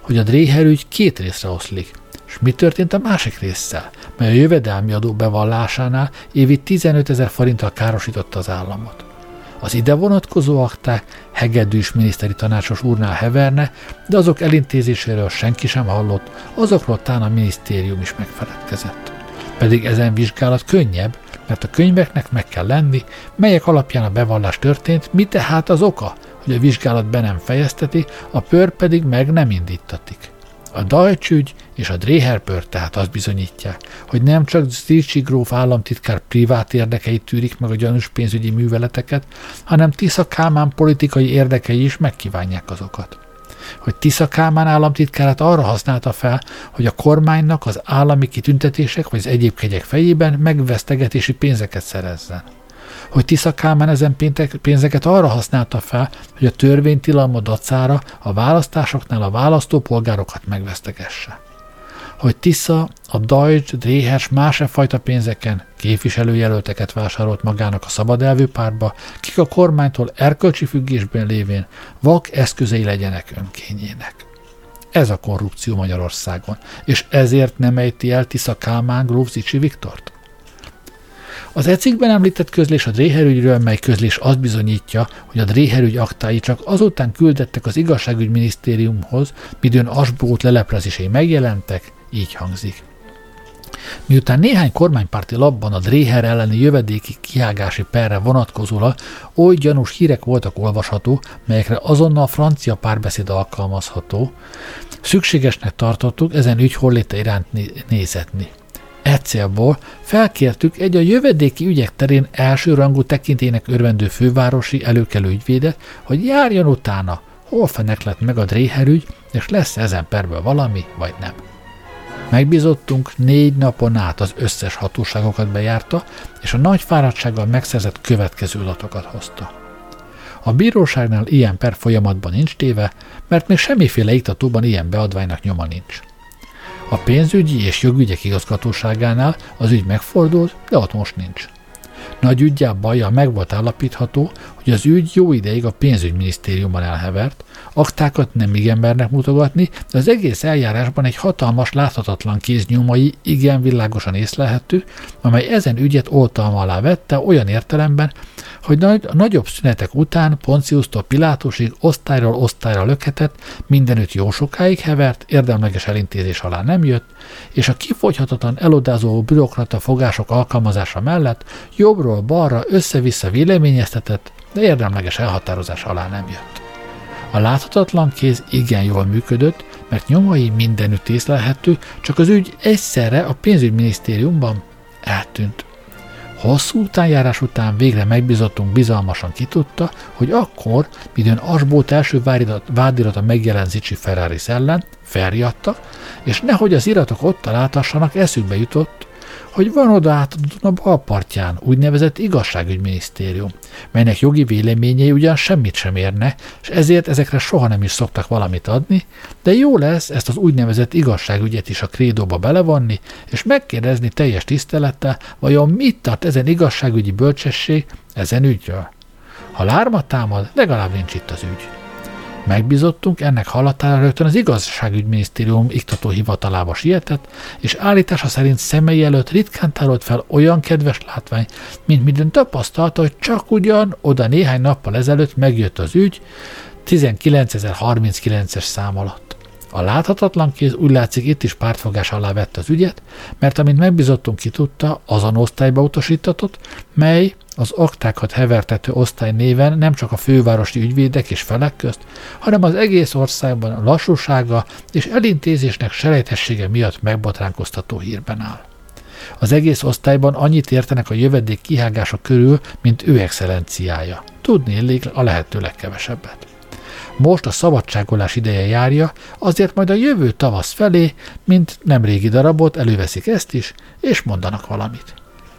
hogy a Dréher ügy két részre oszlik. És mi történt a másik résszel, mely a jövedelmi adó bevallásánál évi 15 000 forinttal károsította az államot. Az ide vonatkozó akták hegedűs miniszteri tanácsos úrnál heverne, de azok elintézéséről senki sem hallott, azokról tán a minisztérium is megfeledkezett. Pedig ezen vizsgálat könnyebb, mert a könyveknek meg kell lenni, melyek alapján a bevallás történt, mi tehát az oka, hogy a vizsgálat be nem fejezteti, a pör pedig meg nem indítatik. A Deutsch ügy és a Dréher-pör tehát azt bizonyítják, hogy nem csak Zricsi gróf államtitkár privát érdekeit tűrik meg a gyanús pénzügyi műveleteket, hanem Tisza Kálmán politikai érdekei is megkívánják azokat. Hogy Tisza Kálmán államtitkárát arra használta fel, hogy a kormánynak az állami kitüntetések vagy az egyéb kegyek fejében megvesztegetési pénzeket szerezzen. Hogy Tisza Kálmán ezen pénzeket arra használta fel, hogy a törvénytilalma dacára a választásoknál a választópolgárokat megvesztegesse. Hogy Tisza a Deutsch, Dréher s más fajta pénzeken képviselőjelölteket vásárolt magának a szabadelvű pártba, kik a kormánytól erkölcsi függésben lévén vak eszközei legyenek önkényének. Ez a korrupció Magyarországon, és ezért nem ejti el Tisza Kálmán gróf Zricsi Viktort? Az e cikkben említett közlés a Dréher ügyről, mely közlés azt bizonyítja, hogy a Dréher ügy aktái csak azután küldettek az igazságügyminisztériumhoz, midőn Asbót leleplezései megjelentek, így hangzik. Miután néhány kormánypárti labban a Dréher elleni jövedéki kihágási perre vonatkozólag oly gyanús hírek voltak olvasható, melyekre azonnal francia párbeszéd alkalmazható, szükségesnek tartottuk ezen ügy holléte iránt nézetni. E célból felkértük egy a jövedéki ügyek terén elsőrangú tekintélynek örvendő fővárosi előkelő ügyvédet, hogy járjon utána, hol feneklett meg a Dréher ügy, és lesz ezen perből valami, vagy nem. Megbízottunk 4 napon át az összes hatóságokat bejárta, és a nagy fáradtsággal megszerzett következő adatokat hozta. A bíróságnál ilyen per folyamatban nincs téve, mert még semmiféle iktatóban ilyen beadványnak nyoma nincs. A pénzügyi és jogügyek igazgatóságánál az ügy megfordult, de ott most nincs. Nagy üggyel bajjal meg volt állapítható, hogy az ügy jó ideig a pénzügyminisztériumban elhevert, aktákat nem igen mernek mutogatni, de az egész eljárásban egy hatalmas, láthatatlan kéz nyomai igen világosan észlelhető, amely ezen ügyet oltalma alá vette olyan értelemben, hogy nagyobb szünetek után Ponciusztól Pilátusig osztályról osztályra lökhetett, mindenütt jó sokáig hevert, érdemleges elintézés alá nem jött, és a kifogyhatatlan elodázó bürokrata fogások alkalmazása mellett jobbról balra össze-vissza véleményeztetett, de érdemleges elhatározás alá nem jött. A láthatatlan kéz igen jól működött, mert nyomai mindenütt észlelhető, csak az ügy egyszerre a pénzügyminisztériumban eltűnt. Hosszú utánjárás után végre megbízottunk bizalmasan kitudta, hogy akkor, midőn Asbót első vádirata megjelent Zricsi Ferraris ellen, felriadtak, és nehogy az iratok ott találtassanak, eszükbe jutott, hogy van oda átadódon a balpartján úgynevezett igazságügyminisztérium, melynek jogi véleményei ugyan semmit sem érne, és ezért ezekre soha nem is szoktak valamit adni, de jó lesz ezt az úgynevezett igazságügyet is a krédóba belevonni, és megkérdezni teljes tisztelettel, vajon mit tart ezen igazságügyi bölcsesség ezen ügyről. Ha lárma támad, legalább nincs itt az ügy. Megbízottunk ennek hallatára rögtön az igazságügyminisztérium iktatóhivatalába sietett, és állítása szerint szemei előtt ritkán tárolt fel olyan kedves látvány, mint midőn tapasztalta, hogy csak ugyan oda néhány nappal ezelőtt megjött az ügy 19.039-es szám alatt. A láthatatlan kéz úgy látszik itt is pártfogás alá vett az ügyet, mert amint megbízottunk ki tudta, azon osztályba utasítatott, mely az aktákat hevertető osztály néven nem csak a fővárosi ügyvédek és felek közt, hanem az egész országban a lassúsága és elintézésnek selejtessége miatt megbotránkoztató hírben áll. Az egész osztályban annyit értenek a jövedék kihágása körül, mint ő excellenciája. Tudnélik a lehető legkevesebbet. Most a szabadságolás ideje járja, azért majd a jövő tavasz felé, mint nem régi darabot, előveszik ezt is, és mondanak valamit.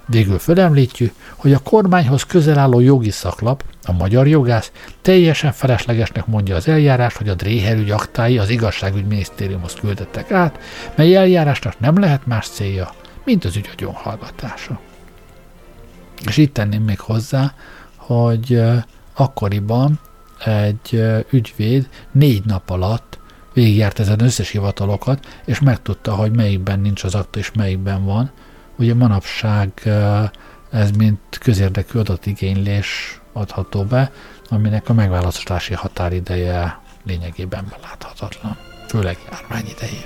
Végül fölemlítjük, hogy a kormányhoz közel álló jogi szaklap, a magyar jogász, teljesen feleslegesnek mondja az eljárást, hogy a Dréher ügy aktái az igazságügyminisztériumhoz küldettek át, mely eljárásnak nem lehet más célja, mint az ügy agyonhallgatása. És itt tenném még hozzá, hogy akkoriban egy ügyvéd 4 nap alatt végigjárt ezen összes hivatalokat, és megtudta, hogy melyikben nincs az akta, és melyikben van. Ugye manapság ez mint közérdekű adatigénylés adható be, aminek a megválasztási határideje lényegében beláthatatlan, főleg járvány idején.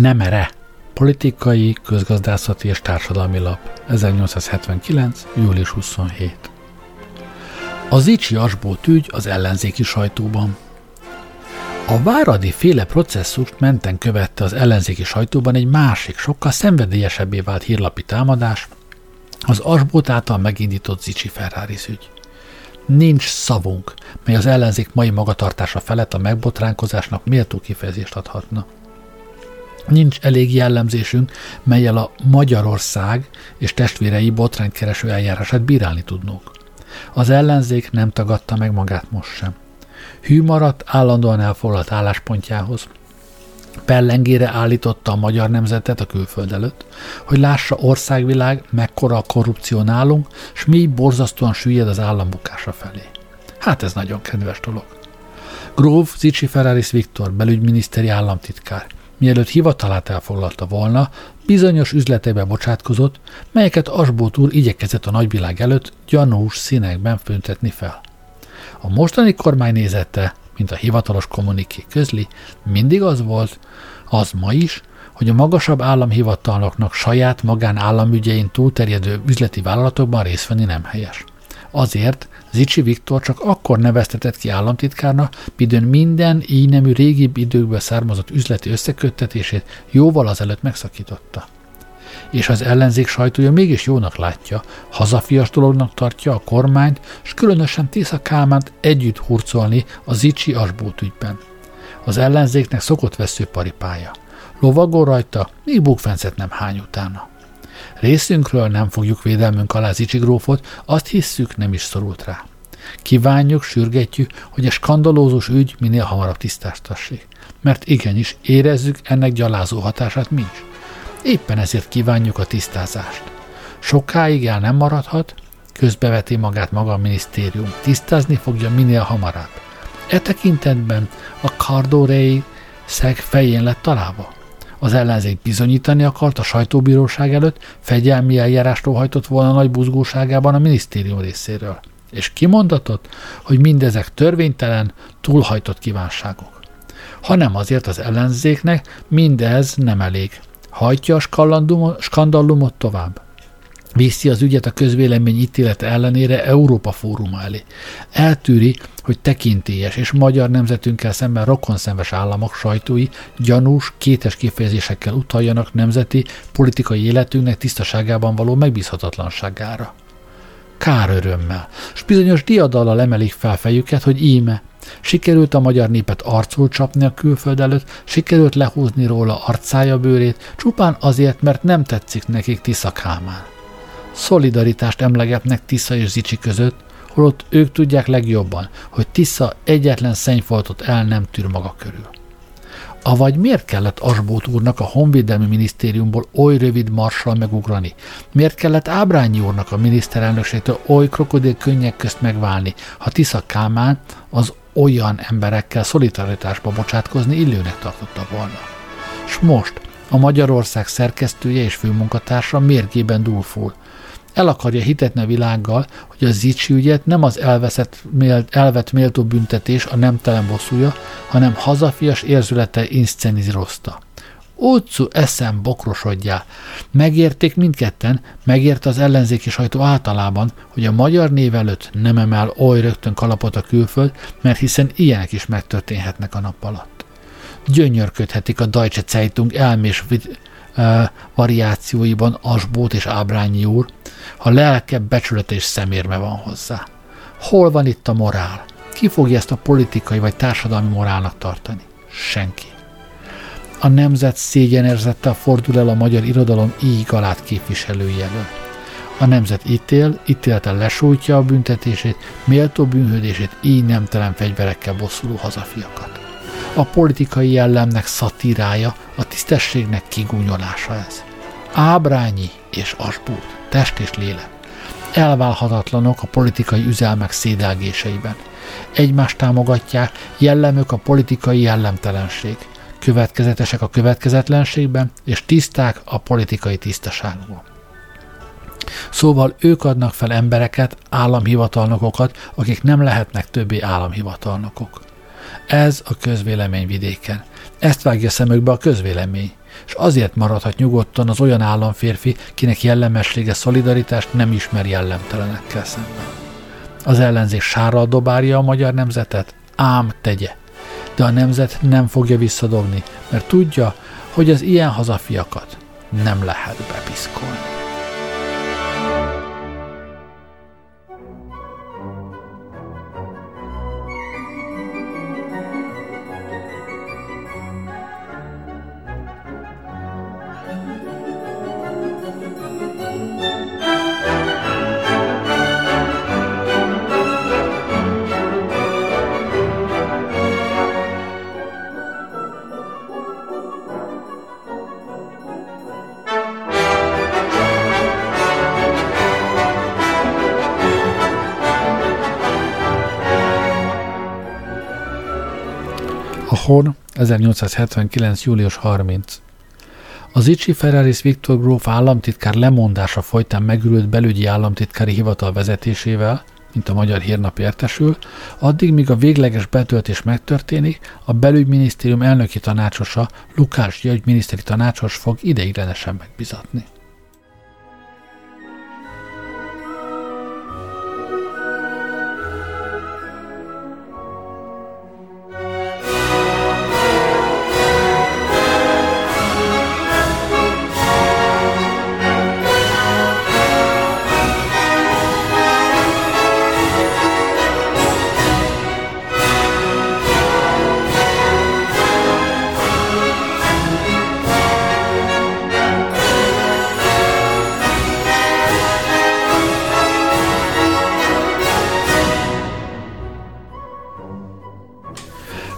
Nemere, politikai, közgazdászati és társadalmi lap, 1879. július 27. Az Icsi Asbót ügy az ellenzéki sajtóban. A Váradi féle processzust menten követte az ellenzéki sajtóban egy másik, sokkal szenvedélyesebbé vált hírlapi támadás, az Asbót által megindított Zichy Ferraris ügy. Nincs szavunk, mely az ellenzék mai magatartása felett a megbotránkozásnak méltó kifejezést adhatna. Nincs elég jellemzésünk, mellyel a Magyarország és testvérei botránykereső eljárását bírálni tudnunk. Az ellenzék nem tagadta meg magát most sem. Hű maradt állandóan elfoglalt álláspontjához. Pellengére állította a magyar nemzetet a külföld előtt, hogy lássa országvilág, mekkora a korrupció nálunk, s mi borzasztóan süllyed az állam bukása felé. Hát ez nagyon kedves dolog. Gróf Zichy Ferraris Viktor, belügyminiszteri államtitkár, mielőtt hivatalát elfoglalta volna, bizonyos üzletekbe bocsátkozott, melyeket Asbót úr igyekezett a nagyvilág előtt gyanús színekben föntetni fel. A mostani kormány nézete, mint a hivatalos kommuniké közli, mindig az volt, az ma is, hogy a magasabb államhivatalnoknak saját magánállamügyein túlterjedő üzleti vállalatokban részt venni nem helyes. Azért Zichy Viktor csak akkor neveztetett ki államtitkárnak, midőn minden így nemű régi időkből származott üzleti összeköttetését jóval azelőtt megszakította. És az ellenzék sajtója mégis jónak látja, hazafias dolognak tartja a kormányt, s különösen Tisza Kálmánt együtt hurcolni a Zichy Asbót ügyben. Az ellenzéknek szokott veszőparipája. Lovagol rajta, még bukfencet nem hány utána. Részünkről nem fogjuk védelmünk alá Zichy grófot, azt hisszük, nem is szorult rá. Kívánjuk, sürgetjük, hogy a skandalózus ügy minél hamarabb tisztáztassék, mert igenis érezzük ennek gyalázó hatását mi is. Éppen ezért kívánjuk a tisztázást. Sokáig el nem maradhat, közbeveti magát maga a minisztérium, tisztázni fogja minél hamarabb. E tekintetben a Cardorei szeg fején lett találva. Az ellenzék bizonyítani akart a sajtóbíróság előtt, fegyelmi eljárást óhajtott volna nagy buzgóságában a minisztérium részéről, és kimondatott, hogy mindezek törvénytelen, túlhajtott kívánságok. hanem azért az ellenzéknek mindez nem elég. Hajtja a skandallumot tovább. Viszi az ügyet a közvélemény ítélete ellenére Európa fóruma elé. Eltűri, hogy tekintélyes és magyar nemzetünkkel szemben rokonszenves államok sajtói gyanús, kétes kifejezésekkel utaljanak nemzeti, politikai életünknek tisztaságában való megbízhatatlanságára. Kár örömmel, s bizonyos diadallal emelik fel fejüket, hogy íme, sikerült a magyar népet arcul csapni a külföld előtt, sikerült lehúzni róla arcája bőrét, csupán azért, mert nem tetszik nekik Tisza Kálmán. Szolidaritást emlegetnek Tisza és Zicsi között, holott ők tudják legjobban, hogy Tisza egyetlen szennyfoltot el nem tűr maga körül. Avagy miért kellett Asbóth úrnak a Honvédelmi Minisztériumból oly rövid marssal megugrani? Miért kellett Ábrányi úrnak a miniszterelnökségtől oly krokodil könnyek közt megválni, ha Tisza Kálmán az olyan emberekkel szolidaritásba bocsátkozni illőnek tartotta volna? S most a Magyarország szerkesztője és főmunkatársa mérgében dúlful. El akarja hitetni a világgal, hogy a Zicsi ügyet nem az elvett méltó büntetés a nemtelen bosszúja, hanem hazafias érzülete inscenizírozta. Ócú eszem bokrosodjál! Megérték mindketten, megérte az ellenzéki sajtó általában, hogy a magyar név előtt nem emel oly rögtön kalapot a külföld, mert hiszen ilyenek is megtörténhetnek a nap alatt. Gyönyörködhetik a Deutsche Zeitung elmés variációiban Asbóth és Ábrányi úr, ha lelke, becsület és szemérme van hozzá. Hol van itt a morál? Ki fogja ezt a politikai vagy társadalmi morálnak tartani? Senki. A nemzet szégyenérzettel fordul el a magyar irodalom íg alát képviselői elől. A nemzet ítél, ítéletel lesújtja a büntetését, méltó bűnhődését így nemtelen fegyverekkel bosszuló hazafiakat. A politikai jellemnek szatírája, a tisztességnek kigúnyolása ez. Ábrányi és Asbóth, test és lélek, elválhatatlanok a politikai üzelmek szédelgéseiben. Egymást támogatják, jellemük a politikai jellemtelenség, következetesek a következetlenségben, és tiszták a politikai tisztaságban. Szóval ők adnak fel embereket, államhivatalnokokat, akik nem lehetnek többé államhivatalnokok. Ez a közvélemény vidéken. Ezt vágja szemükbe a közvélemény, és azért maradhat nyugodtan az olyan államférfi, kinek jellemessége szolidaritást nem ismer jellemtelenekkel szemben. Az ellenzék sárral dobálja a magyar nemzetet? Ám tegye. De a nemzet nem fogja visszadobni, mert tudja, hogy az ilyen hazafiakat nem lehet bepiszkolni. Horn, 1879. július 30. A Zichy Ferraris Viktor gróf államtitkár lemondása folytán megürült belügyi államtitkári hivatal vezetésével, mint a Magyar Hírnap értesül, addig, míg a végleges betöltés megtörténik, a belügyminisztérium elnöki tanácsosa, Lukács György miniszteri tanácsos fog ideiglenesen megbizatni.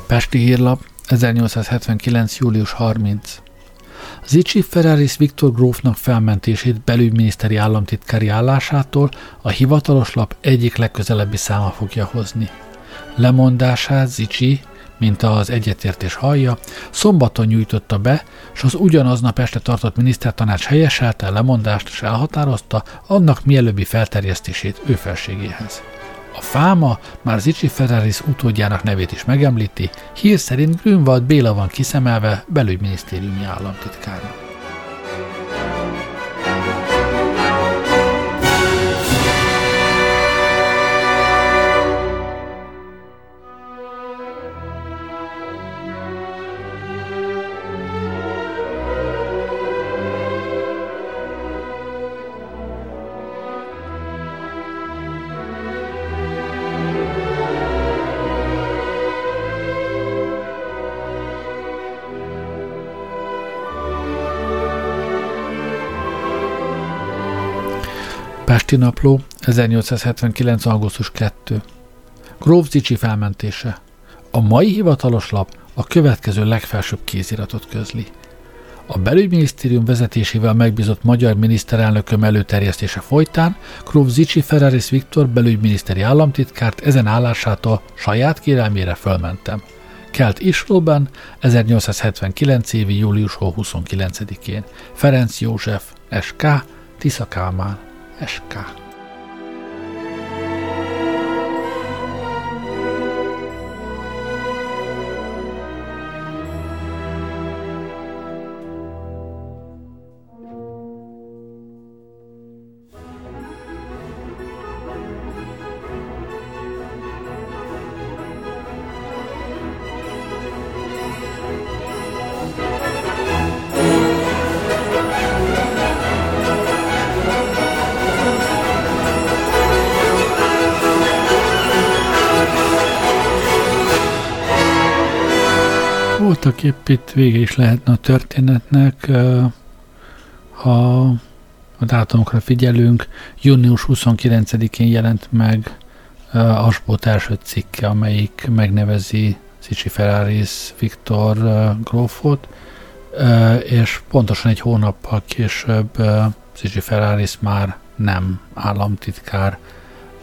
Pesti Hírlap, 1879. július 30. Zichy Ferraris Viktor grófnak felmentését belügyminiszteri államtitkári állásától a hivatalos lap egyik legközelebbi száma fogja hozni. Lemondását Zichy, mint az egyetértés hallja, szombaton nyújtotta be, s az ugyanaznap este tartott minisztertanács helyeselte a lemondást és elhatározta annak mielőbbi felterjesztését ő felségéhez. A fáma már Zichy Ferraris utódjának nevét is megemlíti, hír szerint Grünwald Béla van kiszemelve belügyminisztériumi államtitkárnak. Pesti Napló, 1879. augusztus 2. Gróf Zichy felmentése. A mai hivatalos lap a következő legfelsőbb kéziratot közli. A belügyminisztérium vezetésével megbízott magyar miniszterelnököm előterjesztése folytán Gróf Zichy Ferraris Viktor belügyminiszteri államtitkárt ezen állásától saját kérelmére fölmentem. Kelt Isolben 1879 évi július 29-én. Ferenc József, SK, Tisza Kálmán. SK. Voltaképp itt vége is lehetne a történetnek, ha a dátumokra figyelünk. Június 29-én jelent meg Asbót első cikke, amelyik megnevezi Zichy Ferraris Viktor grófot, és pontosan egy hónappal később Zichy Ferraris már nem államtitkár,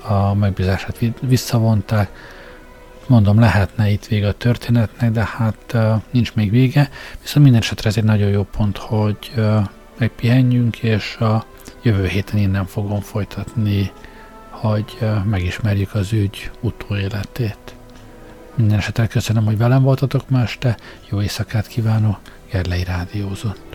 a megbízását visszavonták. Mondom, lehetne itt vége a történetnek, de hát nincs még vége, viszont minden esetre ez egy nagyon jó pont, hogy megpihenjünk, és a jövő héten innen fogom folytatni, hogy megismerjük az ügy utóéletét. Minden esetre köszönöm, hogy velem voltatok ma este, jó éjszakát kívánok, Gerlei rádiózott.